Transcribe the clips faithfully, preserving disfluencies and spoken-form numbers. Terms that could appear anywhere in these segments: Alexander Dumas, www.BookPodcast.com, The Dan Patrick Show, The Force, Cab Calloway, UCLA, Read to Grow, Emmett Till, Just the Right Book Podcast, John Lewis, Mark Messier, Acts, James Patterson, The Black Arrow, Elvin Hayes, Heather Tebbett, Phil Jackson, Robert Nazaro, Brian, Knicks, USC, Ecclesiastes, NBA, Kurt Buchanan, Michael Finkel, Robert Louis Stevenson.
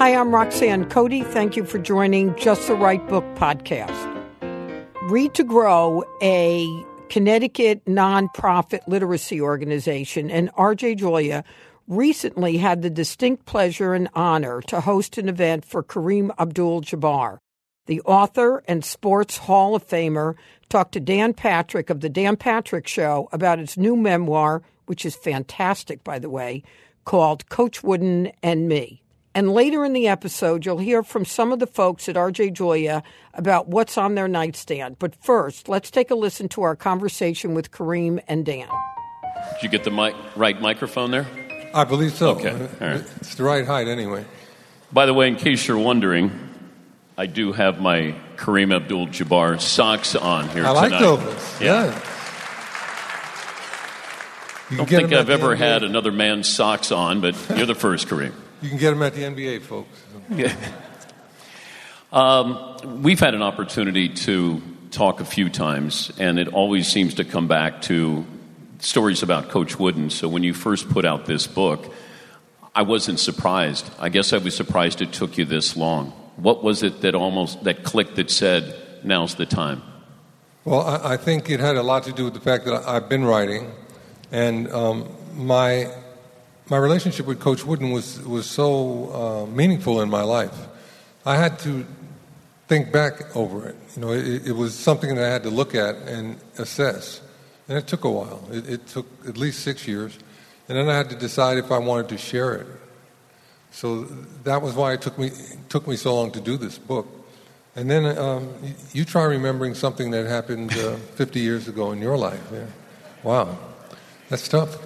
Hi, I'm Roxanne Cody. Thank you for joining Just the Right Book Podcast. Read to Grow, a Connecticut nonprofit literacy organization, and R J. Julia recently had the distinct pleasure and honor to host an event for Kareem Abdul-Jabbar. The author and sports Hall of Famer talked to Dan Patrick of The Dan Patrick Show about his new memoir, which is fantastic, by the way, called Coach Wooden and Me. And later in the episode, you'll hear from some of the folks at R J. Julia about what's on their nightstand. But first, let's take a listen to our conversation with Kareem and Dan. Did you get the mic- right microphone there? I believe so. Okay. All right. It's the right height anyway. By the way, in case you're wondering, I do have my Kareem Abdul-Jabbar socks on here I tonight. I like those. Yeah. yeah. I don't think I've ever had another man's socks on, but you're the first, Kareem. You can get them at the N B A, folks. Yeah. Um, we've had an opportunity to talk a few times, and it always seems to come back to stories about Coach Wooden. So when you first put out this book, I wasn't surprised. I guess I was surprised it took you this long. What was it that almost, that clicked that said, now's the time? Well, I, I think it had a lot to do with the fact that I've been writing, and um, my... My relationship with Coach Wooden was, was so uh, meaningful in my life. I had to think back over it. You know, it, it was something that I had to look at and assess. And it took a while. It, it took at least six years. And then I had to decide if I wanted to share it. So that was why it took me, it took me so long to do this book. And then um, you, you try remembering something that happened uh, fifty years ago in your life. Yeah. Wow. That's tough.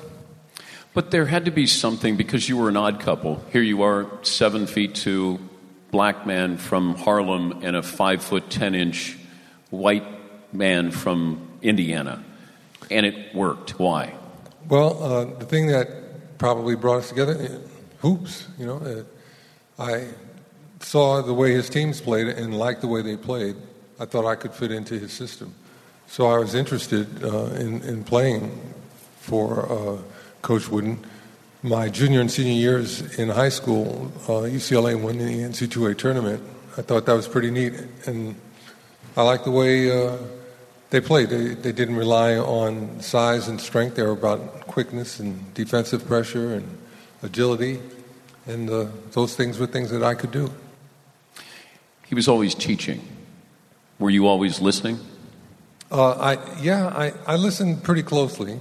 But there had to be something, because you were an odd couple. Here you are, seven feet two, black man from Harlem and a five foot ten inch white man from Indiana. And it worked. Why? Well, uh, the thing that probably brought us together, hoops, you know. Uh, I saw the way his teams played and liked the way they played. I thought I could fit into his system. So I was interested uh, in, in playing for... Uh, Coach Wooden. My junior and senior years in high school, uh, U C L A won the N C A A tournament. I thought that was pretty neat, and I liked the way uh, they played. They, they didn't rely on size and strength. They were about quickness and defensive pressure and agility, and uh, those things were things that I could do. He was always teaching. Were you always listening? Uh, I yeah, I, I listened pretty closely.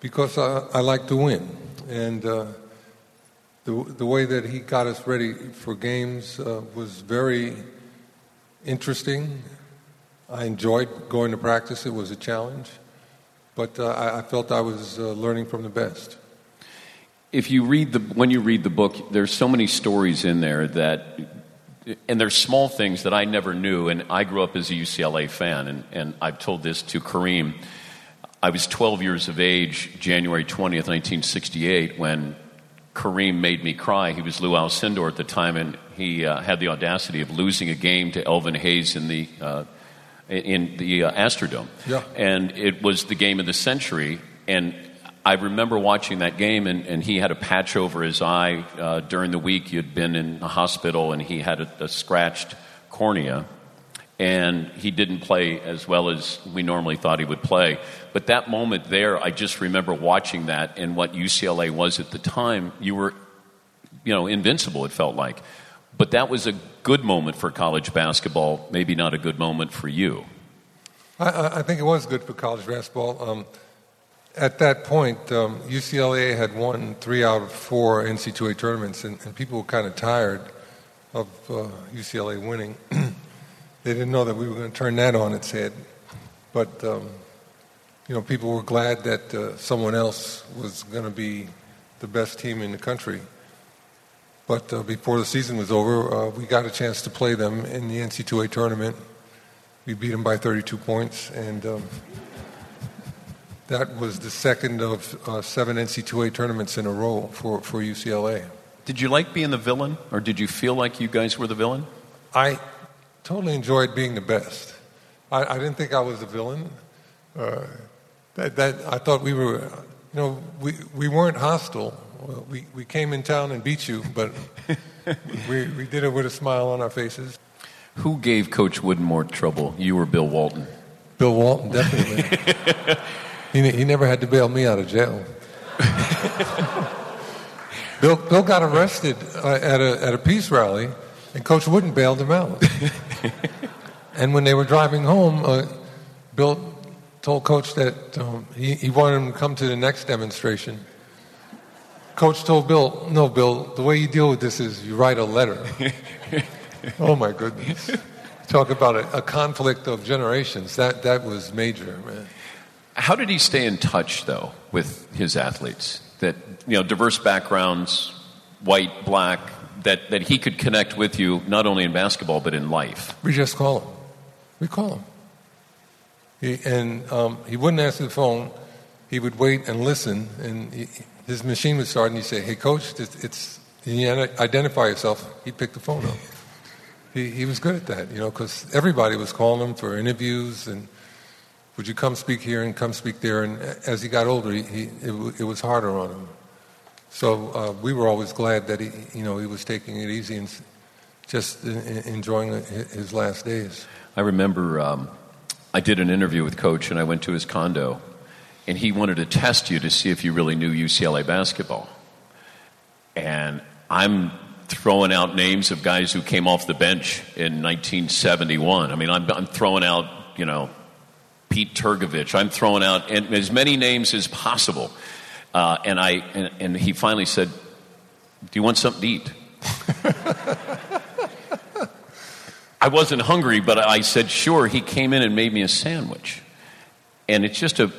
Because I, I like to win, and uh, the the way that he got us ready for games uh, was very interesting. I enjoyed going to practice. It was a challenge, but uh, I, I felt I was uh, learning from the best. If you read the when you read the book, there's so many stories in there that, and there's small things that I never knew. And I grew up as a U C L A fan, and, and I've told this to Kareem. I was twelve years of age, January twentieth, nineteen sixty-eight, when Kareem made me cry. He was Lew Alcindor at the time, and he uh, had the audacity of losing a game to Elvin Hayes in the uh, in the uh, Astrodome. Yeah. And it was the game of the century, and I remember watching that game, and, and he had a patch over his eye. Uh, during the week, he had been in the hospital, and he had a, a scratched cornea. And he didn't play as well as we normally thought he would play. But that moment there, I just remember watching that and what U C L A was at the time. You were, you know, invincible, it felt like. But that was a good moment for college basketball, maybe not a good moment for you. I, I think it was good for college basketball. Um, at that point, um, U C L A had won three out of four N C A A tournaments, and, and people were kind of tired of uh, U C L A winning. They didn't know that we were going to turn that on its head. But, um, you know, people were glad that uh, someone else was going to be the best team in the country. But uh, before the season was over, uh, we got a chance to play them in the N C A A tournament. We beat them by thirty-two points, and um, that was the second of uh, seven N C A A tournaments in a row for, for U C L A. Did you like being the villain, or did you feel like you guys were the villain? I... Totally enjoyed being the best. I, I didn't think I was a villain. Uh, that, that I thought we were, you know, we, we weren't hostile Well, we, we came in town and beat you, but we, we did it with a smile on our faces. Who gave Coach Wooden more trouble, you or Bill Walton? Bill Walton, definitely. he, he never had to bail me out of jail. Bill, Bill got arrested uh, at a at a peace rally, and Coach Wooden bailed him out. And when they were driving home, uh, Bill told Coach that um, he, he wanted him to come to the next demonstration. Coach told Bill, no, Bill, the way you deal with this is you write a letter. Oh, my goodness. Talk about a, a conflict of generations. That that was major, man. How did he stay in touch, though, with his athletes? That, you know, diverse backgrounds, white, black, that, that he could connect with you not only in basketball but in life? We just call him. We call him. He, and um, he wouldn't answer the phone. He would wait and listen, and he, his machine would start, and he'd say, hey, Coach, it's, it's he identify yourself. He'd pick the phone up. He, he was good at that, you know, because everybody was calling him for interviews and would you come speak here and come speak there. And as he got older, he, he, it, it was harder on him. So uh, we were always glad that he, you know, he was taking it easy and just enjoying his last days. I remember um, I did an interview with Coach, and I went to his condo, and he wanted to test you to see if you really knew U C L A basketball. And I'm throwing out names of guys who came off the bench in nineteen seventy-one. I mean, I'm, I'm throwing out, you know, Pete Turgovich. I'm throwing out and as many names as possible. Uh, and I and, and he finally said, do you want something to eat? I wasn't hungry, but I said, sure. He came in and made me a sandwich. And it's just a,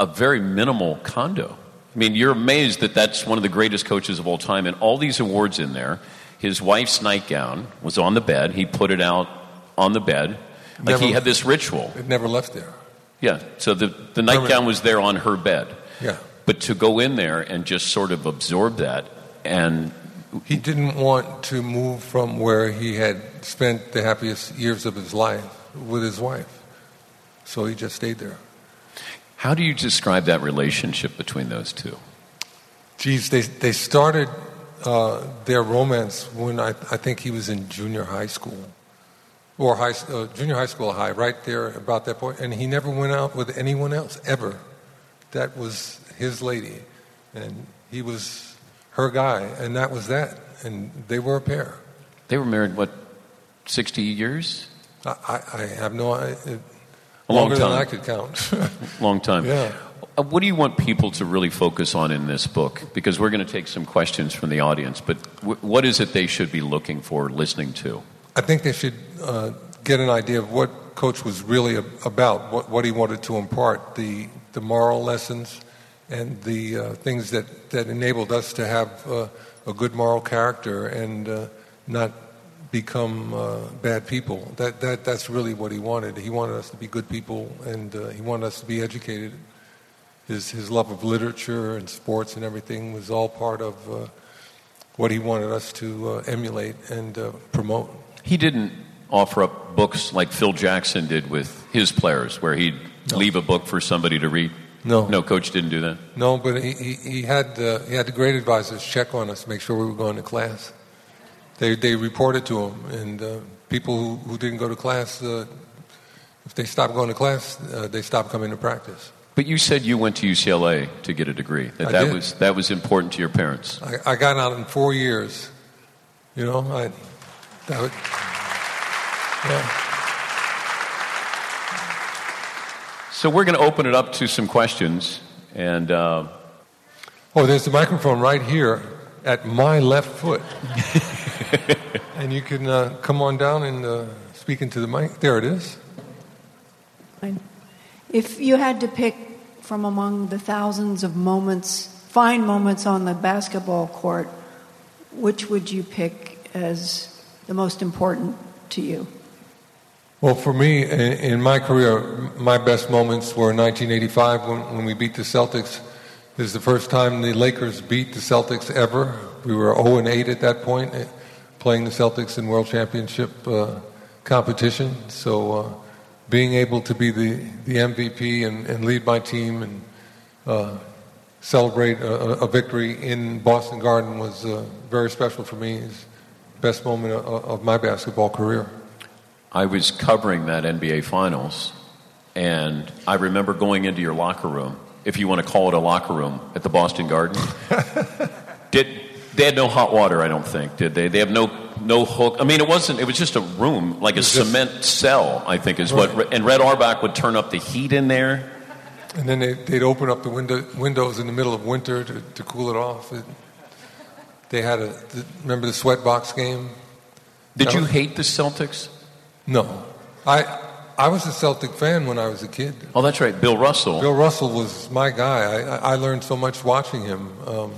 a very minimal condo. I mean, you're amazed that that's one of the greatest coaches of all time. And all these awards in there, his wife's nightgown was on the bed. He put it out on the bed. Like never, he had this ritual. It never left there. Yeah. So the, the nightgown was there on her bed. Yeah. But to go in there and just sort of absorb that. And he didn't want to move from where he had spent the happiest years of his life with his wife. So he just stayed there. How do you describe that relationship between those two? Geez, they they started uh, their romance when I, I think he was in junior high school. Or high, uh, junior high school high, right there about that point. And he never went out with anyone else, ever. That was his lady. And he was her guy, and that was that. And they were a pair. They were married, what, sixty years? I, I, I have no idea. A long Longer time. Than I could count. Long time. Yeah. What do you want people to really focus on in this book? Because we're going to take some questions from the audience, but w- what is it they should be looking for, listening to? I think they should uh, get an idea of what Coach was really ab- about, what, what he wanted to impart, the, the moral lessons and the uh, things that, that enabled us to have uh, a good moral character and uh, not become uh, bad people. That that that's really what he wanted. He wanted us to be good people, and uh, he wanted us to be educated. His his love of literature and sports and everything was all part of uh, what he wanted us to uh, emulate and uh, promote. He didn't offer up books like Phil Jackson did with his players, where he'd no. leave a book for somebody to read. No, no, Coach didn't do that. No, but he he, he had uh, he had the great advisors check on us, make sure we were going to class. They they reported to him, and uh, people who, who didn't go to class, uh, if they stopped going to class, uh, they stopped coming to practice. But you said you went to U C L A to get a degree. That I that did. was that was important to your parents. I, I got out in four years. You know, I that would, yeah. So we're going to open it up to some questions, and uh... oh, there's the microphone right here at my left foot. And you can uh, come on down and uh, speak into the mic. There it is. If you had to pick from among the thousands of moments, fine moments on the basketball court, which would you pick as the most important to you? Well, for me, in my career, my best moments were in nineteen eighty-five when, when we beat the Celtics. This is the first time the Lakers beat the Celtics ever. We were oh and eight at that point, playing the Celtics in World Championship uh, competition. So uh, being able to be the, the M V P and, and lead my team and uh, celebrate a, a victory in Boston Garden was uh, very special for me. It's the best moment of, of my basketball career. I was covering that N B A Finals, and I remember going into your locker room, if you want to call it a locker room, at the Boston Garden. Did they had no hot water, I don't think, did they? They have no no hook. I mean, it wasn't. It was just a room, like a cement just, cell, I think is right. what. And Red Auerbach would turn up the heat in there. And then they, they'd open up the window, windows in the middle of winter to, to cool it off. It, they had a, remember the sweatbox game? Did that you was, hate the Celtics? No. I I was a Celtic fan when I was a kid. Oh, that's right. Bill Russell. Bill Russell was my guy. I, I learned so much watching him. Um,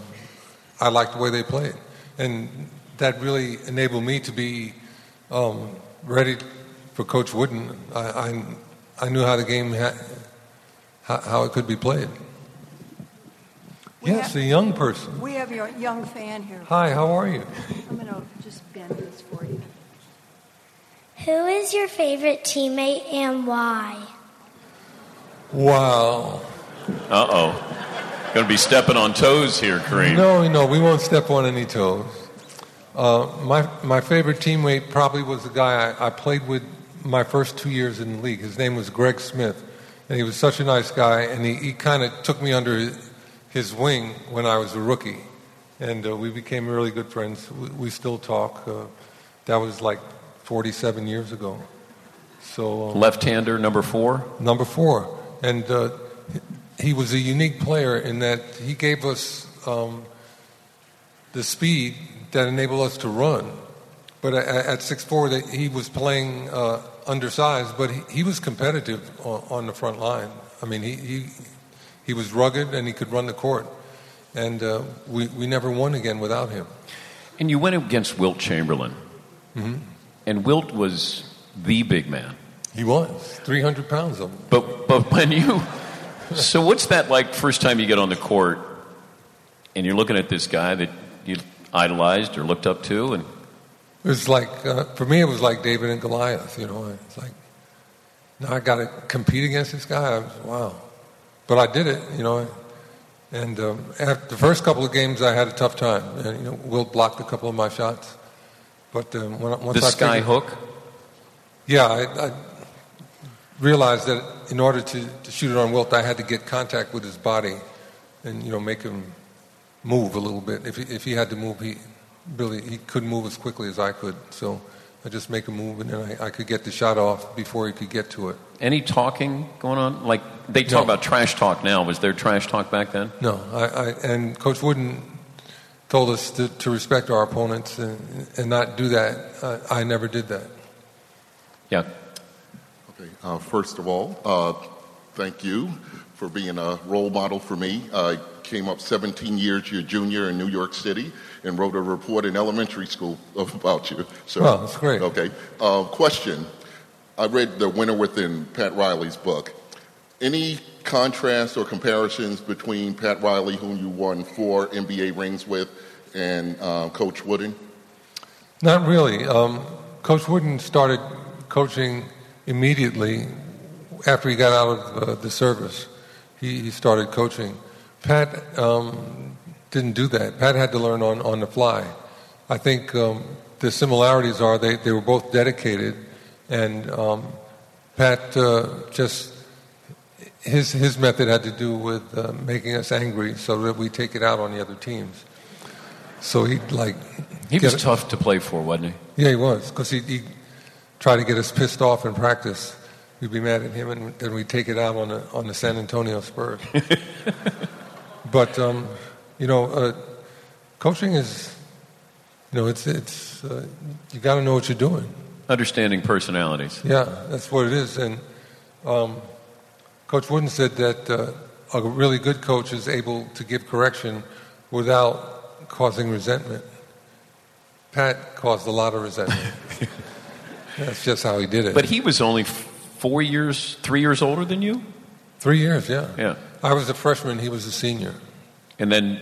I liked the way they played. And that really enabled me to be um, ready for Coach Wooden. I, I, I knew how the game had... how it could be played. We yes, have, a young person. We have your young fan here. Hi, how are you? I'm going to just bend this for you. Who is your favorite teammate and why? Wow. Uh-oh. Going to be stepping on toes here, Kareem. No, no, we won't step on any toes. Uh, my, my favorite teammate probably was the guy I, I played with my first two years in the league. His name was Greg Smith. And he was such a nice guy, and he, he kind of took me under his, his wing when I was a rookie. And uh, we became really good friends. We, we still talk. Uh, that was like forty-seven years ago. So um, left-hander, number four? Number four. And uh, he was a unique player in that he gave us um, the speed that enabled us to run. But at six foot four, he was playing uh, undersized, but he, he was competitive on, on the front line. I mean, he, he he was rugged, and he could run the court. And uh, we, we never won again without him. And you went against Wilt Chamberlain. Mm-hmm. And Wilt was the big man. He was, three hundred pounds of him. But, but when you... So what's that like first time you get on the court, and you're looking at this guy that you idolized or looked up to, and... It was like, uh, for me, it was like David and Goliath, you know. It's like, now I got to compete against this guy. I was, wow. But I did it, you know. And um, after the first couple of games, I had a tough time. And, you know, Wilt blocked a couple of my shots. But um, when, once the I sky figured, hook? Yeah, I, I realized that in order to, to shoot it on Wilt, I had to get contact with his body and, you know, make him move a little bit. If he, if he had to move, he... Billy, he couldn't move as quickly as I could, so I just make a move, and then I, I could get the shot off before he could get to it. Any talking going on? Like, they talk no. about trash talk now. Was there trash talk back then? No. I, I and Coach Wooden told us to, to respect our opponents and, and not do that. I, I never did that. Yeah. Okay. Uh, first of all, uh, thank you for being a role model for me. Uh, came up seventeen years your junior in New York City and wrote a report in elementary school about you. So, oh, that's great. Okay. Uh, question. I read The Winner Within, Pat Riley's book. Any contrasts or comparisons between Pat Riley, whom you won four N B A rings with, and uh, Coach Wooden? Not really. Um, Coach Wooden started coaching immediately after he got out of uh, the service. He, he started coaching. Pat um, didn't do that. Pat had to learn on, on the fly. I think um, the similarities are they, they were both dedicated, and um, Pat uh, just, his his method had to do with uh, making us angry so that we take it out on the other teams. So he'd like... He was tough to play for, wasn't he? Yeah, he was, because he'd, he'd try to get us pissed off in practice. We'd be mad at him, and then we'd take it out on the, on the San Antonio Spurs. But, um, you know, uh, coaching is, you know, it's, it's uh, you got to know what you're doing. Understanding personalities. Yeah, that's what it is. And um, Coach Wooden said that uh, a really good coach is able to give correction without causing resentment. Pat caused a lot of resentment. That's just how he did it. But he was only four years, three years older than you? Three years, yeah. Yeah. I was a freshman, he was a senior. And then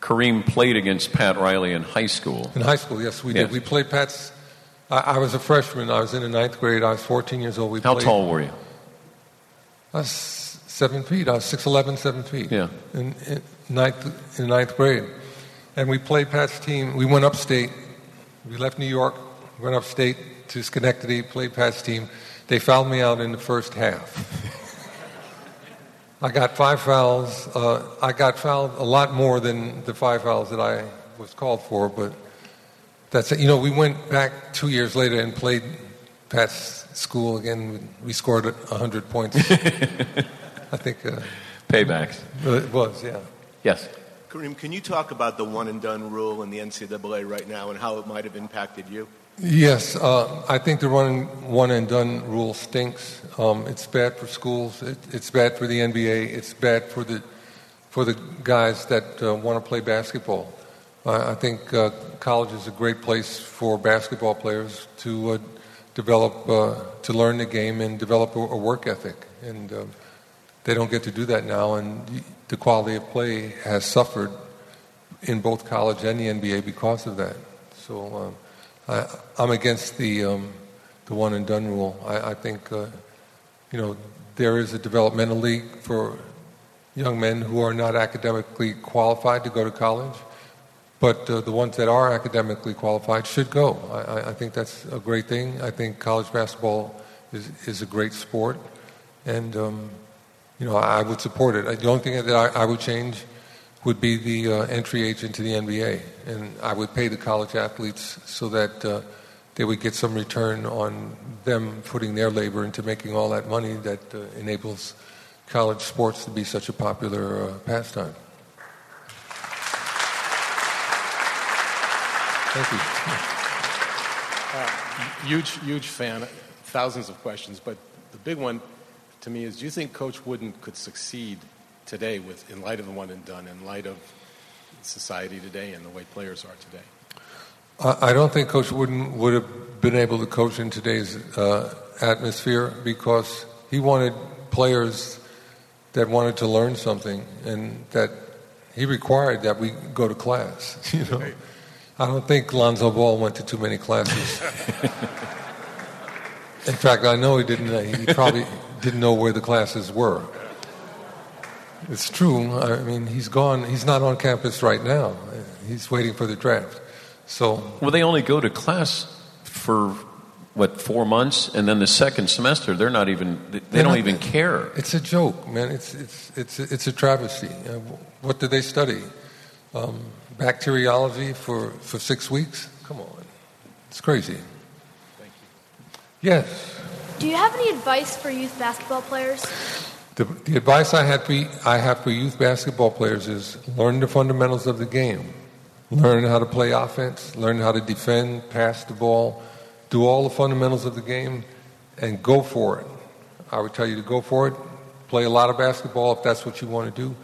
Kareem played against Pat Riley in high school. In high school, yes, we did. Yes. We played Pat's... I, I was a freshman. I was in the ninth grade. I was fourteen years old. We How played, tall were you? I was seven feet. I was six eleven, seven feet. Yeah. In, in ninth in ninth grade, and we played Pat's team. We went upstate. We left New York, went upstate to Schenectady, played Pat's team. They fouled me out in the first half. I got five fouls. Uh, I got fouled a lot more than the five fouls that I was called for, but that's it. You know, we went back two years later and played Pat's school again. We scored one hundred points. I think. Uh, Paybacks. It was, yeah. Yes. Kareem, can you talk about the one-and-done rule in the N C A A right now and how it might have impacted you? Yes. Uh, I think the one-and-done rule stinks. Um, it's bad for schools. It, it's bad for the N B A. It's bad for the for the guys that uh, want to play basketball. Uh, I think uh, college is a great place for basketball players to uh, develop, uh, to learn the game and develop a, a work ethic. And uh, they don't get to do that now, and the quality of play has suffered in both college and the N B A because of that. So um, I, I'm against the um, the one and done rule. I, I think uh, you know, there is a developmental league for young men who are not academically qualified to go to college, but uh, the ones that are academically qualified should go. I, I think that's a great thing. I think college basketball is is a great sport, and um, you know, I would support it. The only thing that I, I would change would be the uh, entry age into the N B A, and I would pay the college athletes so that uh, they would get some return on them putting their labor into making all that money that uh, enables college sports to be such a popular uh, pastime. Thank you. Uh, huge, huge fan. Thousands of questions, but the big one to me is, do you think Coach Wooden could succeed today with, in light of the one and done, in light of society today and the way players are today? I don't think Coach Wooden would have been able to coach in today's uh, atmosphere, because he wanted players that wanted to learn something, and that he required that we go to class. You know, right. I don't think Lonzo Ball went to too many classes. In fact, I know he didn't. He probably didn't know where the classes were. It's true. I mean, he's gone. He's not on campus right now. He's waiting for the draft. So, well, they only go to class for what, four months, and then the second semester they're not even. They, they don't not, even care. It's a joke, man. It's it's it's it's a travesty. What do they study? Um, bacteriology for, for six weeks? Come on, it's crazy. Yes. Do you have any advice for youth basketball players? The, the advice I had for, I have for youth basketball players is learn the fundamentals of the game. Learn how to play offense, learn how to defend, pass the ball, do all the fundamentals of the game, and go for it. I would tell you to go for it. Play a lot of basketball if that's what you want to do.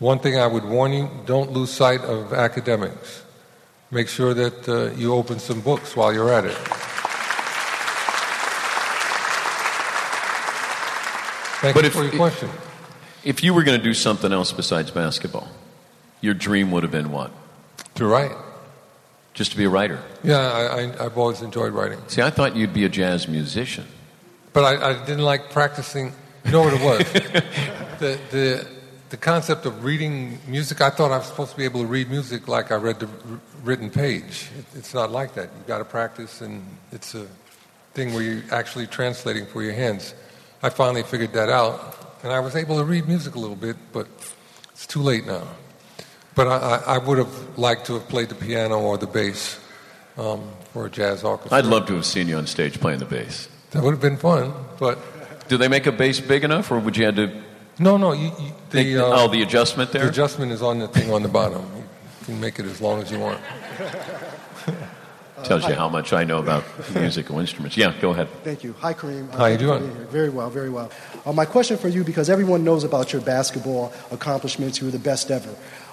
One thing I would warn you, don't lose sight of academics. Make sure that uh, you open some books while you're at it. Thank but you if, for your question. If you were going to do something else besides basketball, your dream would have been what? To write. Just to be a writer? Yeah, I, I, I've always enjoyed writing. See, I thought you'd be a jazz musician. But I, I didn't like practicing. You know what it was? the, the, the concept of reading music, I thought I was supposed to be able to read music like I read the written page. It, it's not like that. You've got to practice, and it's a thing where you're actually translating for your hands. I finally figured that out, and I was able to read music a little bit, but it's too late now. But I, I, I would have liked to have played the piano or the bass um, for a jazz orchestra. I'd love to have seen you on stage playing the bass. That would have been fun, but... Do they make a bass big enough, or would you have to... No, no. You, you, the, the, uh, oh, the adjustment there? The adjustment is on the thing on the bottom. You can make it as long as you want. Tells you how much I know about musical instruments. Yeah, go ahead. Thank you. Hi, Kareem. How are you doing? Very well, very well. Uh, my question for you, because everyone knows about your basketball accomplishments, you were the best ever.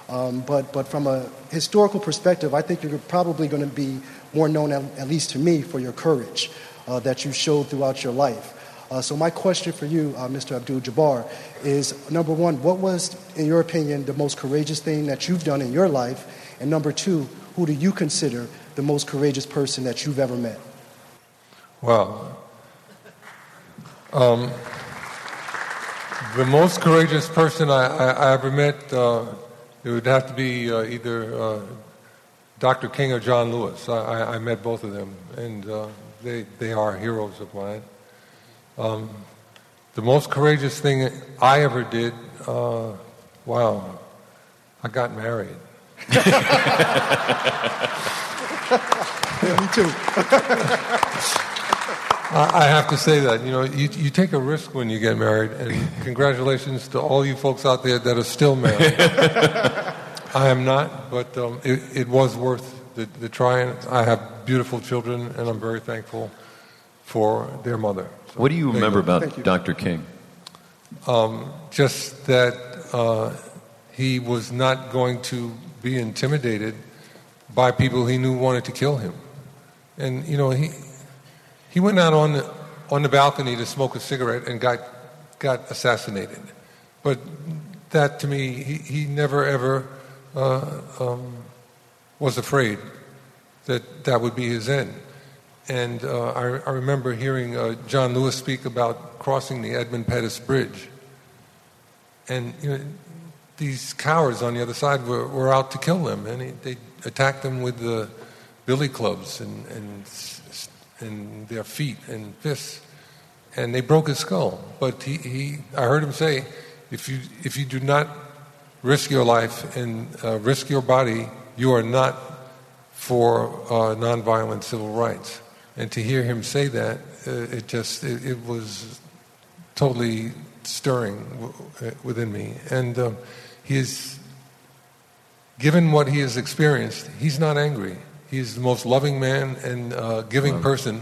Um, but but from a historical perspective, I think you're probably going to be more known, at, at least to me, for your courage uh, that you showed throughout your life. Uh, so my question for you, uh, Mister Abdul-Jabbar, is, number one, what was, in your opinion, the most courageous thing that you've done in your life? And number two, who do you consider the most courageous person that you've ever met? Wow. Um, The most courageous person I, I, I ever met, uh, it would have to be uh, either uh, Doctor King or John Lewis. I, I, I met both of them, and uh, they, they are heroes of mine. Um, the most courageous thing I ever did, uh, wow, I got married. Yeah, me too. I have to say that, you know, you, you take a risk when you get married, and congratulations to all you folks out there that are still married. I am not, but um, it, it was worth the, the try. I have beautiful children, and I'm very thankful for their mother. So, what do you remember you. about you. Doctor King? Um, just that uh, he was not going to be intimidated by people he knew wanted to kill him. And, you know, he he went out on the, on the balcony to smoke a cigarette and got got assassinated. But that, to me, he, he never, ever uh, um, was afraid that that would be his end. And uh, I, I remember hearing uh, John Lewis speak about crossing the Edmund Pettus Bridge. And, you know, these cowards on the other side were, were out to kill them, and he, they attacked them with the billy clubs and, and and their feet and fists, and they broke his skull. But he, he I heard him say, if you if you do not risk your life and uh, risk your body, you are not for uh, nonviolent civil rights. And to hear him say that, uh, it just it, it was totally stirring w- within me, and. Um, He is, given what he has experienced, he's not angry. He's the most loving man and uh, giving wow. person,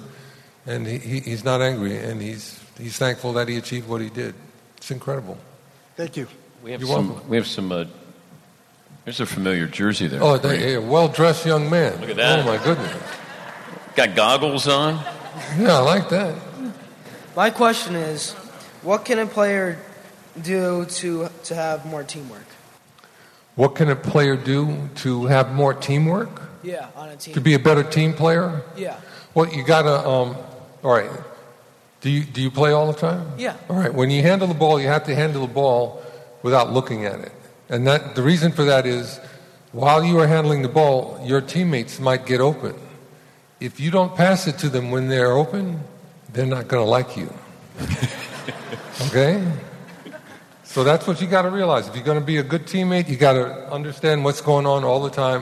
and he, he, he's not angry, and he's he's thankful that he achieved what he did. It's incredible. Thank you. We have You're some. Welcome. We have some. Uh, there's a familiar jersey there. Oh, they, a well-dressed young man. Look at that. Oh my goodness. Got goggles on. Yeah, I like that. My question is, what can a player do to to have more teamwork? What can a player do to have more teamwork? Yeah, on a team. To be a better team player? Yeah. Well, you got to, um, all right, do you do you play all the time? Yeah. All right, when you handle the ball, you have to handle the ball without looking at it. And that the reason for that is, while you are handling the ball, your teammates might get open. If you don't pass it to them when they're open, they're not going to like you. Okay? So that's what you got to realize. If you're going to be a good teammate, you got to understand what's going on all the time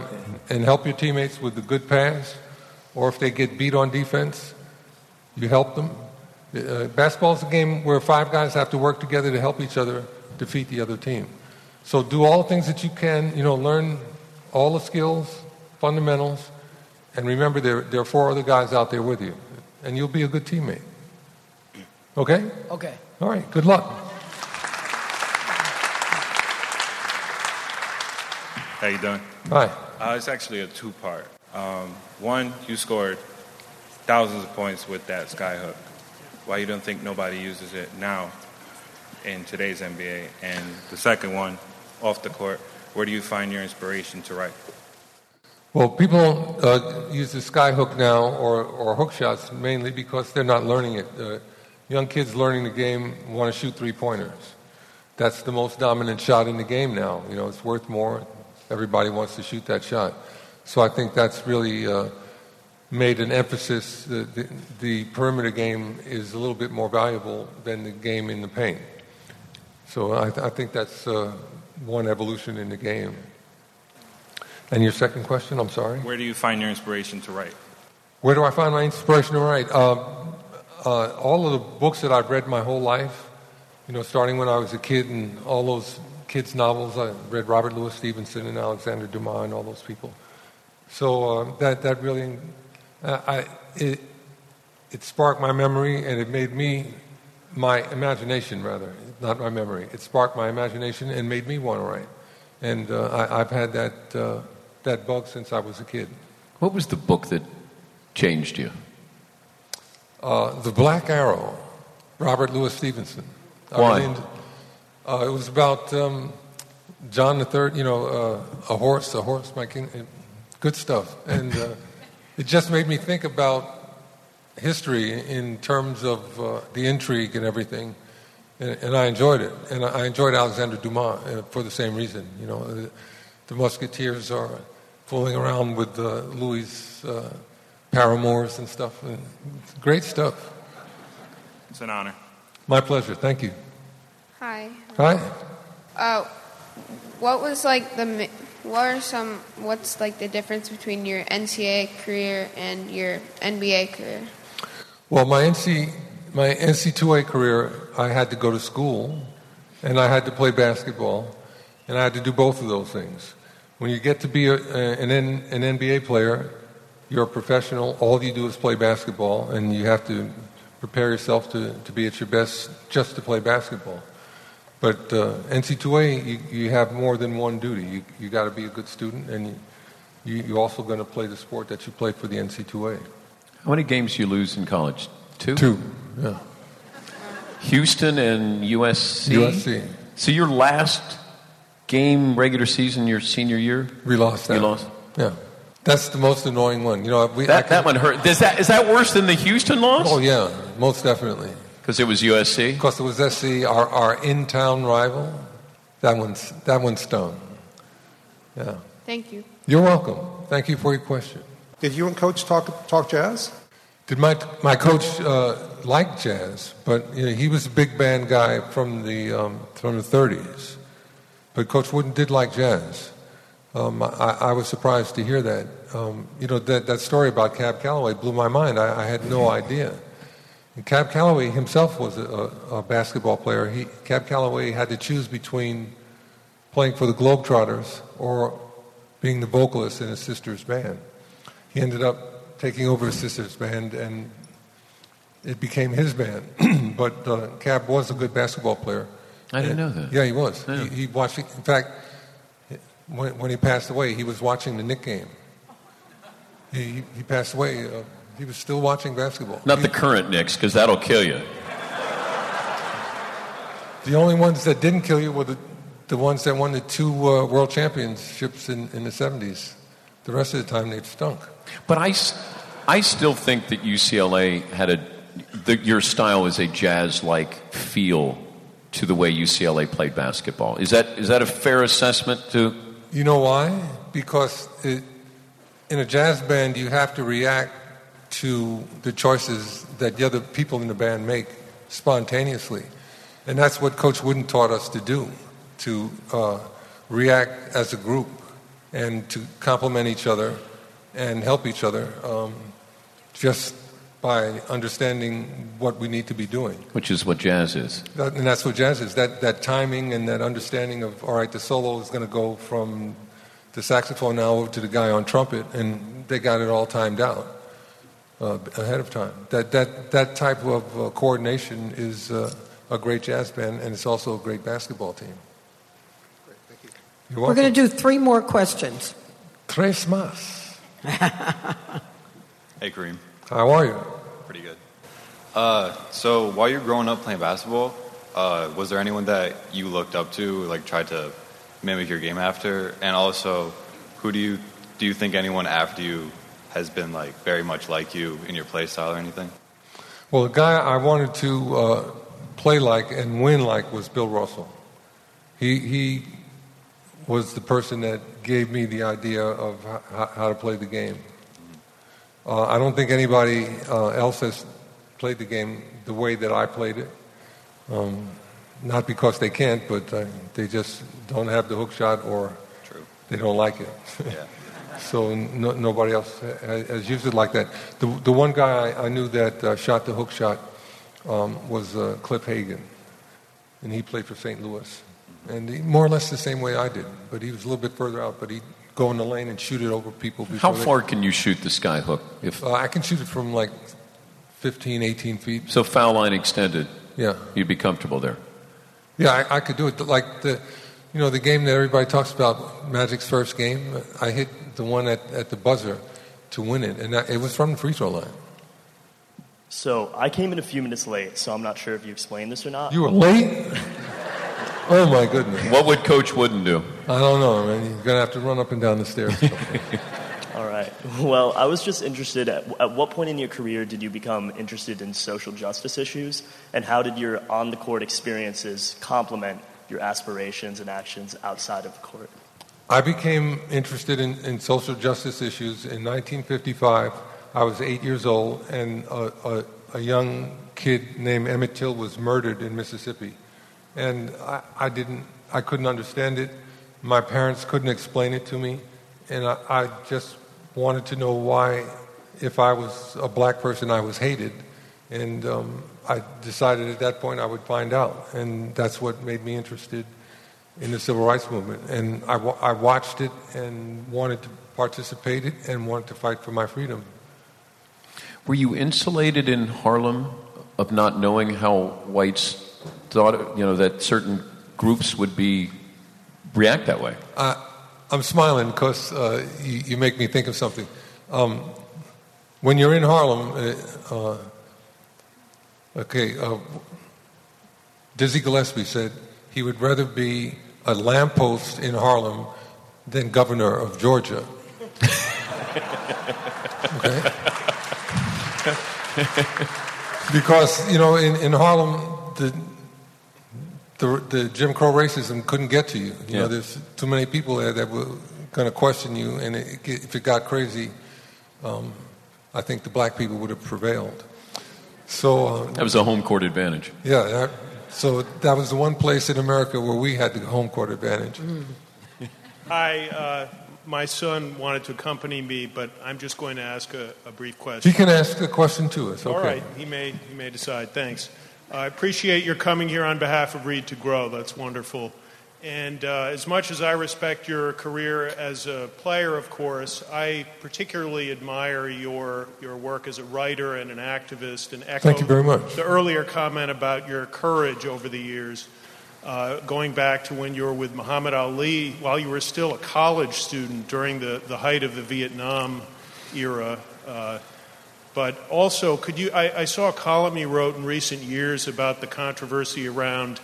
and help your teammates with the good pass. Or if they get beat on defense, you help them. Uh, basketball's a game where five guys have to work together to help each other defeat the other team. So do all the things that you can. You know, learn all the skills, fundamentals, and remember there there are four other guys out there with you, and you'll be a good teammate. Okay? Okay. All right. Good luck. How you doing? Hi. Uh, it's actually a two-part. Um, one, you scored thousands of points with that skyhook. Why you don't think nobody uses it now in today's N B A? And the second one, off the court, where do you find your inspiration to write? Well, people uh, use the skyhook now or, or hook shots mainly because they're not learning it. Uh, young kids learning the game want to shoot three-pointers. That's the most dominant shot in the game now. You know, it's worth more. Everybody wants to shoot that shot. So I think that's really uh, made an emphasis. The, the, the perimeter game is a little bit more valuable than the game in the paint. So I, th- I think that's uh, one evolution in the game. And your second question, I'm sorry? Where do you find your inspiration to write? Where do I find my inspiration to write? Uh, uh, all of the books that I've read my whole life, you know, starting when I was a kid and all those kids' novels. I read Robert Louis Stevenson and Alexander Dumas and all those people. So uh, that that really, uh, I it it sparked my memory and it made me my imagination rather, not my memory. It sparked my imagination and made me want to write. And uh, I, I've had that uh, that bug since I was a kid. What was the book that changed you? Uh, The Black Arrow, Robert Louis Stevenson. Why? Uh, it was about um, John the Third, you know, uh, a horse, a horse, my king, good stuff. And uh, it just made me think about history in terms of uh, the intrigue and everything. And, and I enjoyed it. And I enjoyed Alexander Dumas for the same reason. You know, the Musketeers are fooling around with uh, Louis' uh, paramours and stuff. And great stuff. It's an honor. My pleasure. Thank you. Hi. Hi. Uh, what was like the what are some what's like the difference between your N C A A career and your N B A career? Well, my N C my N C double A career, I had to go to school, and I had to play basketball, and I had to do both of those things. When you get to be a, an an N B A player, you're a professional. All you do is play basketball, and you have to prepare yourself to, to be at your best just to play basketball. But uh, N C double A, you, you have more than one duty. You you got to be a good student, and you, you, you're also going to play the sport that you play for the N C double A. How many games do you lose in college? Two? Two, yeah. Houston and U S C? U S C. So your last game regular season your senior year? We lost that. You lost? Yeah. That's the most annoying one. You know, we, that, I can, that one hurt. Does that, is that worse than the Houston loss? Oh, yeah, most definitely. Because it was U S C? Because it was U S C, our, our in-town rival. That one's, that one stung. Yeah. Thank you. You're welcome. Thank you for your question. Did you and Coach talk talk jazz? Did my my coach uh, like jazz? But you know, he was a big band guy from the um, from the thirties. But Coach Wooden did like jazz. Um, I, I was surprised to hear that. Um, you know, that, that story about Cab Calloway blew my mind. I, I had no idea. And Cab Calloway himself was a, a basketball player. He, Cab Calloway had to choose between playing for the Globetrotters or being the vocalist in his sister's band. He ended up taking over his sister's band, and it became his band. But uh, Cab was a good basketball player. I didn't and, know that. Yeah, he was. Yeah. He, he watched. In fact, When, when he passed away, he was watching the Knick game. He he passed away. Uh, he was still watching basketball. Not he, the current Knicks, because that'll kill you. The only ones that didn't kill you were the, the ones that won the two uh, world championships in, in the seventies. The rest of the time, they've stunk. But I, I still think that U C L A had a... The, your style was a jazz-like feel to the way U C L A played basketball. Is that is that a fair assessment to... You know why? Because it, in a jazz band, you have to react to the choices that the other people in the band make spontaneously. And that's what Coach Wooden taught us to do, to uh, react as a group and to complement each other and help each other um, just by understanding what we need to be doing. Which is what jazz is. That, and that's what jazz is. That that timing and that understanding of, all right, the solo is going to go from the saxophone now over to the guy on trumpet, and they got it all timed out uh, ahead of time. That that that type of uh, coordination is uh, a great jazz band, and it's also a great basketball team. Great, thank you. You're welcome. We're going to do three more questions. Tres más. Hey, Kareem. How are you? Pretty good. Uh, so while you're growing up playing basketball, uh, was there anyone that you looked up to, like tried to mimic your game after? And also, who do you do you think anyone after you has been like very much like you in your play style or anything? Well, the guy I wanted to uh, play like and win like was Bill Russell. He he was the person that gave me the idea of how, how to play the game. Uh, I don't think anybody uh, else has played the game the way that I played it. Um, not because they can't, but uh, they just don't have the hook shot or True. They don't like it. Yeah. So no, nobody else has used it like that. The, the one guy I, I knew that uh, shot the hook shot um, was uh, Cliff Hagan, and he played for Saint Louis. And he, more or less the same way I did, but he was a little bit further out, but he... go in the lane and shoot it over people. How far they... can you shoot the sky hook? If uh, I can shoot it from like fifteen, eighteen feet. So foul line extended. Yeah. You'd be comfortable there. Yeah, I, I could do it. Like the, you know, the game that everybody talks about, Magic's first game, I hit the one at, at the buzzer to win it, and that, it was from the free throw line. So I came in a few minutes late, so I'm not sure if you explained this or not. You were late? Oh, my goodness. What would Coach Wooden do? I don't know, man. You're going to have to run up and down the stairs. All right. right. Well, I was just interested, at, at what point in your career did you become interested in social justice issues, and how did your on-the-court experiences complement your aspirations and actions outside of the court? I became interested in, in social justice issues in nineteen fifty-five. I was eight years old, and a, a, a young kid named Emmett Till was murdered in Mississippi. And I, I didn't, I couldn't understand it. My parents couldn't explain it to me. And I, I just wanted to know why, if I was a black person, I was hated. And um, I decided at that point I would find out. And that's what made me interested in the civil rights movement. And I, w- I watched it and wanted to participate in it and wanted to fight for my freedom. Were you insulated in Harlem of not knowing how whites thought, you know, that certain groups would be react that way? Uh, I'm smiling because uh, you, you make me think of something. Um, when you're in Harlem, uh, uh, okay, uh, Dizzy Gillespie said he would rather be a lamppost in Harlem than governor of Georgia. Okay. Because, you know, in, in Harlem, the, the the Jim Crow racism couldn't get to you. You yeah. know, there's too many people there that were going to question you, and it, if it got crazy, um, I think the black people would have prevailed. So uh, that was a home court advantage. Yeah, that, so that was the one place in America where we had the home court advantage. I... Uh... My son wanted to accompany me, but I'm just going to ask a, a brief question. He can ask a question to us. Okay. All right. He may he may decide. Thanks. I appreciate your coming here on behalf of Read to Grow. That's wonderful. And uh, as much as I respect your career as a player, of course, I particularly admire your your work as a writer and an activist. And echo Thank you very much. The earlier comment about your courage over the years. Uh, going back to when you were with Muhammad Ali while you were still a college student during the, the height of the Vietnam era. Uh, but also, could you? I, I saw a column you wrote in recent years about the controversy around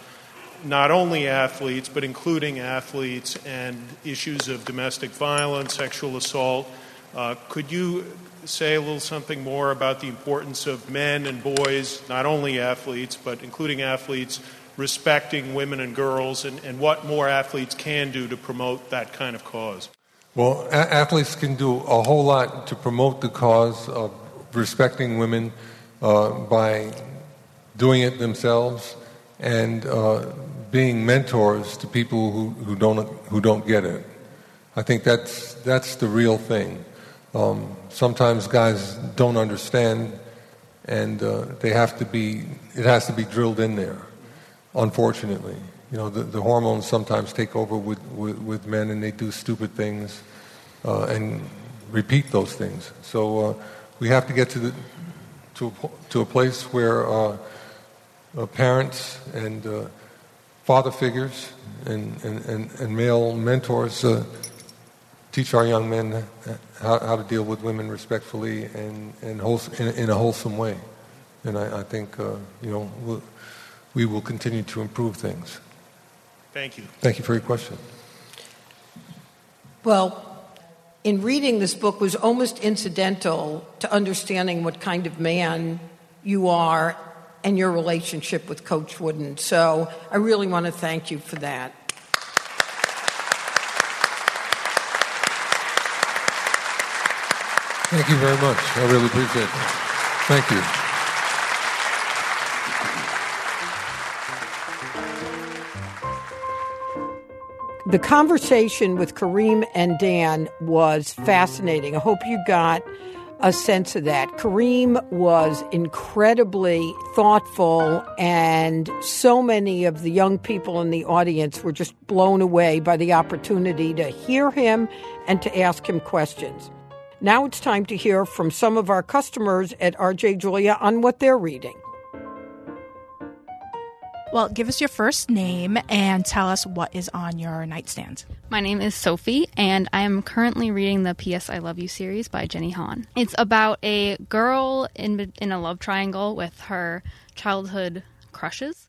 not only athletes, but including athletes and issues of domestic violence, sexual assault. Uh, could you say a little something more about the importance of men and boys, not only athletes, but including athletes, respecting women and girls, and, and what more athletes can do to promote that kind of cause? Well, a- athletes can do a whole lot to promote the cause of respecting women uh, by doing it themselves and uh, being mentors to people who, who don't who don't get it. I think that's that's the real thing. Um, sometimes guys don't understand, and uh, they have to be. It has to be drilled in there. Unfortunately, you know, the, the hormones sometimes take over with, with, with men, and they do stupid things uh, and repeat those things. So uh, we have to get to the, to a, to a place where uh, uh, parents and uh, father figures and, and, and, and male mentors uh, teach our young men how, how to deal with women respectfully and, and wholesome, in, in a wholesome way. And I, I think, uh, you know... We'll, we will continue to improve things. Thank you. Thank you for your question. Well, in reading this book was almost incidental to understanding what kind of man you are and your relationship with Coach Wooden. So I really want to thank you for that. Thank you very much. I really appreciate it. Thank you. The conversation with Kareem and Dan was fascinating. I hope you got a sense of that. Kareem was incredibly thoughtful, and so many of the young people in the audience were just blown away by the opportunity to hear him and to ask him questions. Now it's time to hear from some of our customers at R J. Julia on what they're reading. Well, give us your first name and tell us what is on your nightstand. My name is Sophie, and I am currently reading the P S. I Love You series by Jenny Hahn. It's about a girl in in a love triangle with her childhood crushes,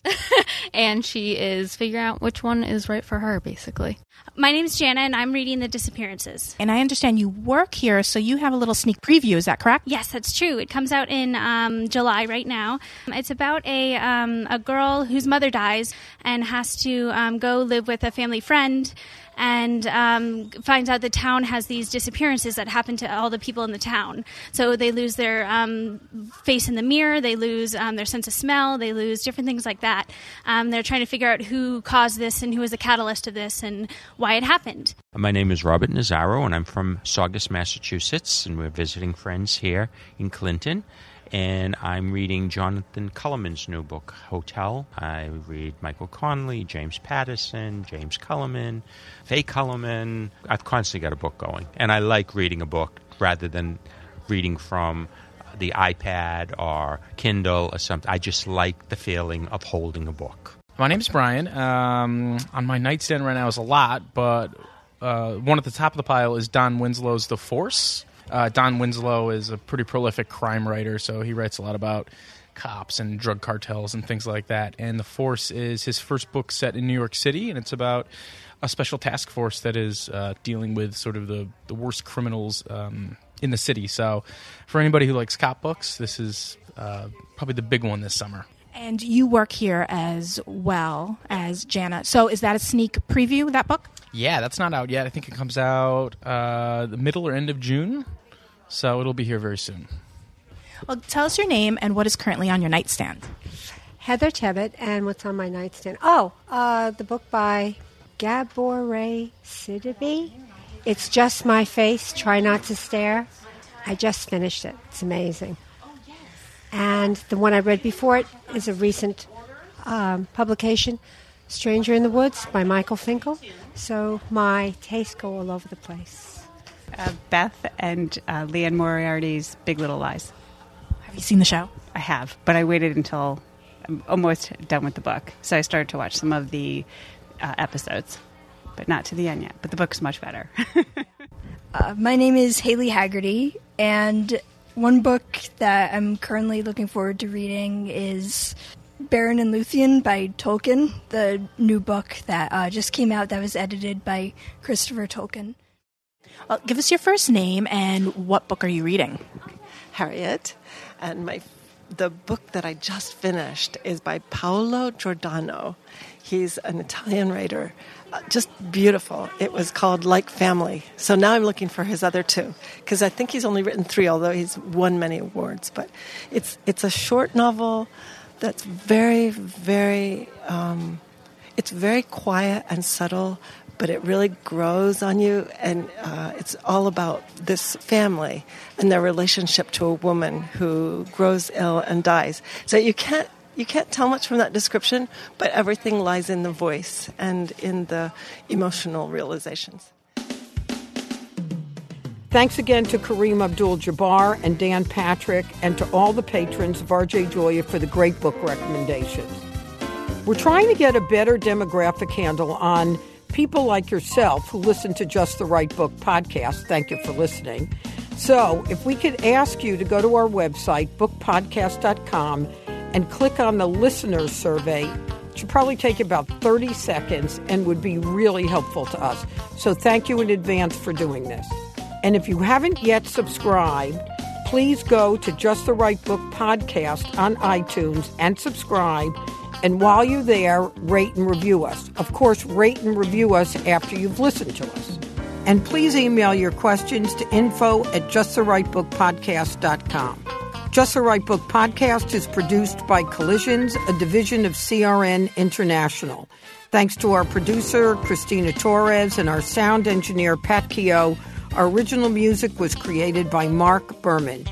and she is figuring out which one is right for her, basically. My name is Jana, and I'm reading The Disappearances. And I understand you work here, so you have a little sneak preview, is that correct? Yes, that's true. It comes out in um, July right now. It's about a, um, a girl whose mother dies and has to um, go live with a family friend, and um, finds out the town has these disappearances that happen to all the people in the town. So they lose their um, face in the mirror, they lose um, their sense of smell, they lose different things like that. Um, they're trying to figure out who caused this and who was the catalyst of this and why it happened. My name is Robert Nazaro, and I'm from Saugus, Massachusetts, and we're visiting friends here in Clinton. And I'm reading Jonathan Culliman's new book, Hotel. I read Michael Conley, James Patterson, James Culliman, Faye Culliman. I've constantly got a book going. And I like reading a book rather than reading from the iPad or Kindle or something. I just like the feeling of holding a book. My name's Brian. Um, on my nightstand right now is a lot, but uh, one at the top of the pile is Don Winslow's The Force. Uh, Don Winslow is a pretty prolific crime writer, so he writes a lot about cops and drug cartels and things like that. And The Force is his first book set in New York City, and it's about a special task force that is uh, dealing with sort of the, the worst criminals um, in the city. So for anybody who likes cop books, this is uh, probably the big one this summer. And you work here as well as Jana. So is that a sneak preview of that book? Yeah, that's not out yet. I think it comes out uh, the middle or end of June. So it'll be here very soon. Well, tell us your name and what is currently on your nightstand. Heather Tebbett, and what's on my nightstand? Oh, uh, the book by Gabor Sidibe. It's Just My Face, Try Not to Stare. I just finished it. It's amazing. And the one I read before it is a recent um, publication, Stranger in the Woods by Michael Finkel. So my tastes go all over the place. Uh, Beth and uh, Leanne Moriarty's Big Little Lies. Have you seen the show? I have, but I waited until I'm almost done with the book. So I started to watch some of the uh, episodes, but not to the end yet. But the book's much better. uh, my name is Haley Haggerty, and one book that I'm currently looking forward to reading is Baron and Luthien by Tolkien, the new book that uh, just came out that was edited by Christopher Tolkien. Well, give us your first name and what book are you reading? Harriet, and my the book that I just finished is by Paolo Giordano. He's an Italian writer, uh, just beautiful. It was called Like Family. So now I'm looking for his other two because I think he's only written three, although he's won many awards. But it's it's a short novel that's very very um, it's very quiet and subtle. But it really grows on you, and uh, it's all about this family and their relationship to a woman who grows ill and dies. So you can't you can't tell much from that description, but everything lies in the voice and in the emotional realizations. Thanks again to Kareem Abdul-Jabbar and Dan Patrick, and to all the patrons of R J. Julia for the great book recommendations. We're trying to get a better demographic handle on people like yourself who listen to Just the Right Book podcast. Thank you for listening. So if we could ask you to go to our website, book podcast dot com, and click on the listener survey, it should probably take about thirty seconds and would be really helpful to us. So thank you in advance for doing this. And if you haven't yet subscribed, please go to Just the Right Book podcast on iTunes and subscribe. And while you're there, rate and review us. Of course, rate and review us after you've listened to us. And please email your questions to info at just the right book podcast dot com. Just the Right Book Podcast is produced by Collisions, a division of C R N International. Thanks to our producer, Christina Torres, and our sound engineer, Pat Keogh. Our original music was created by Mark Berman.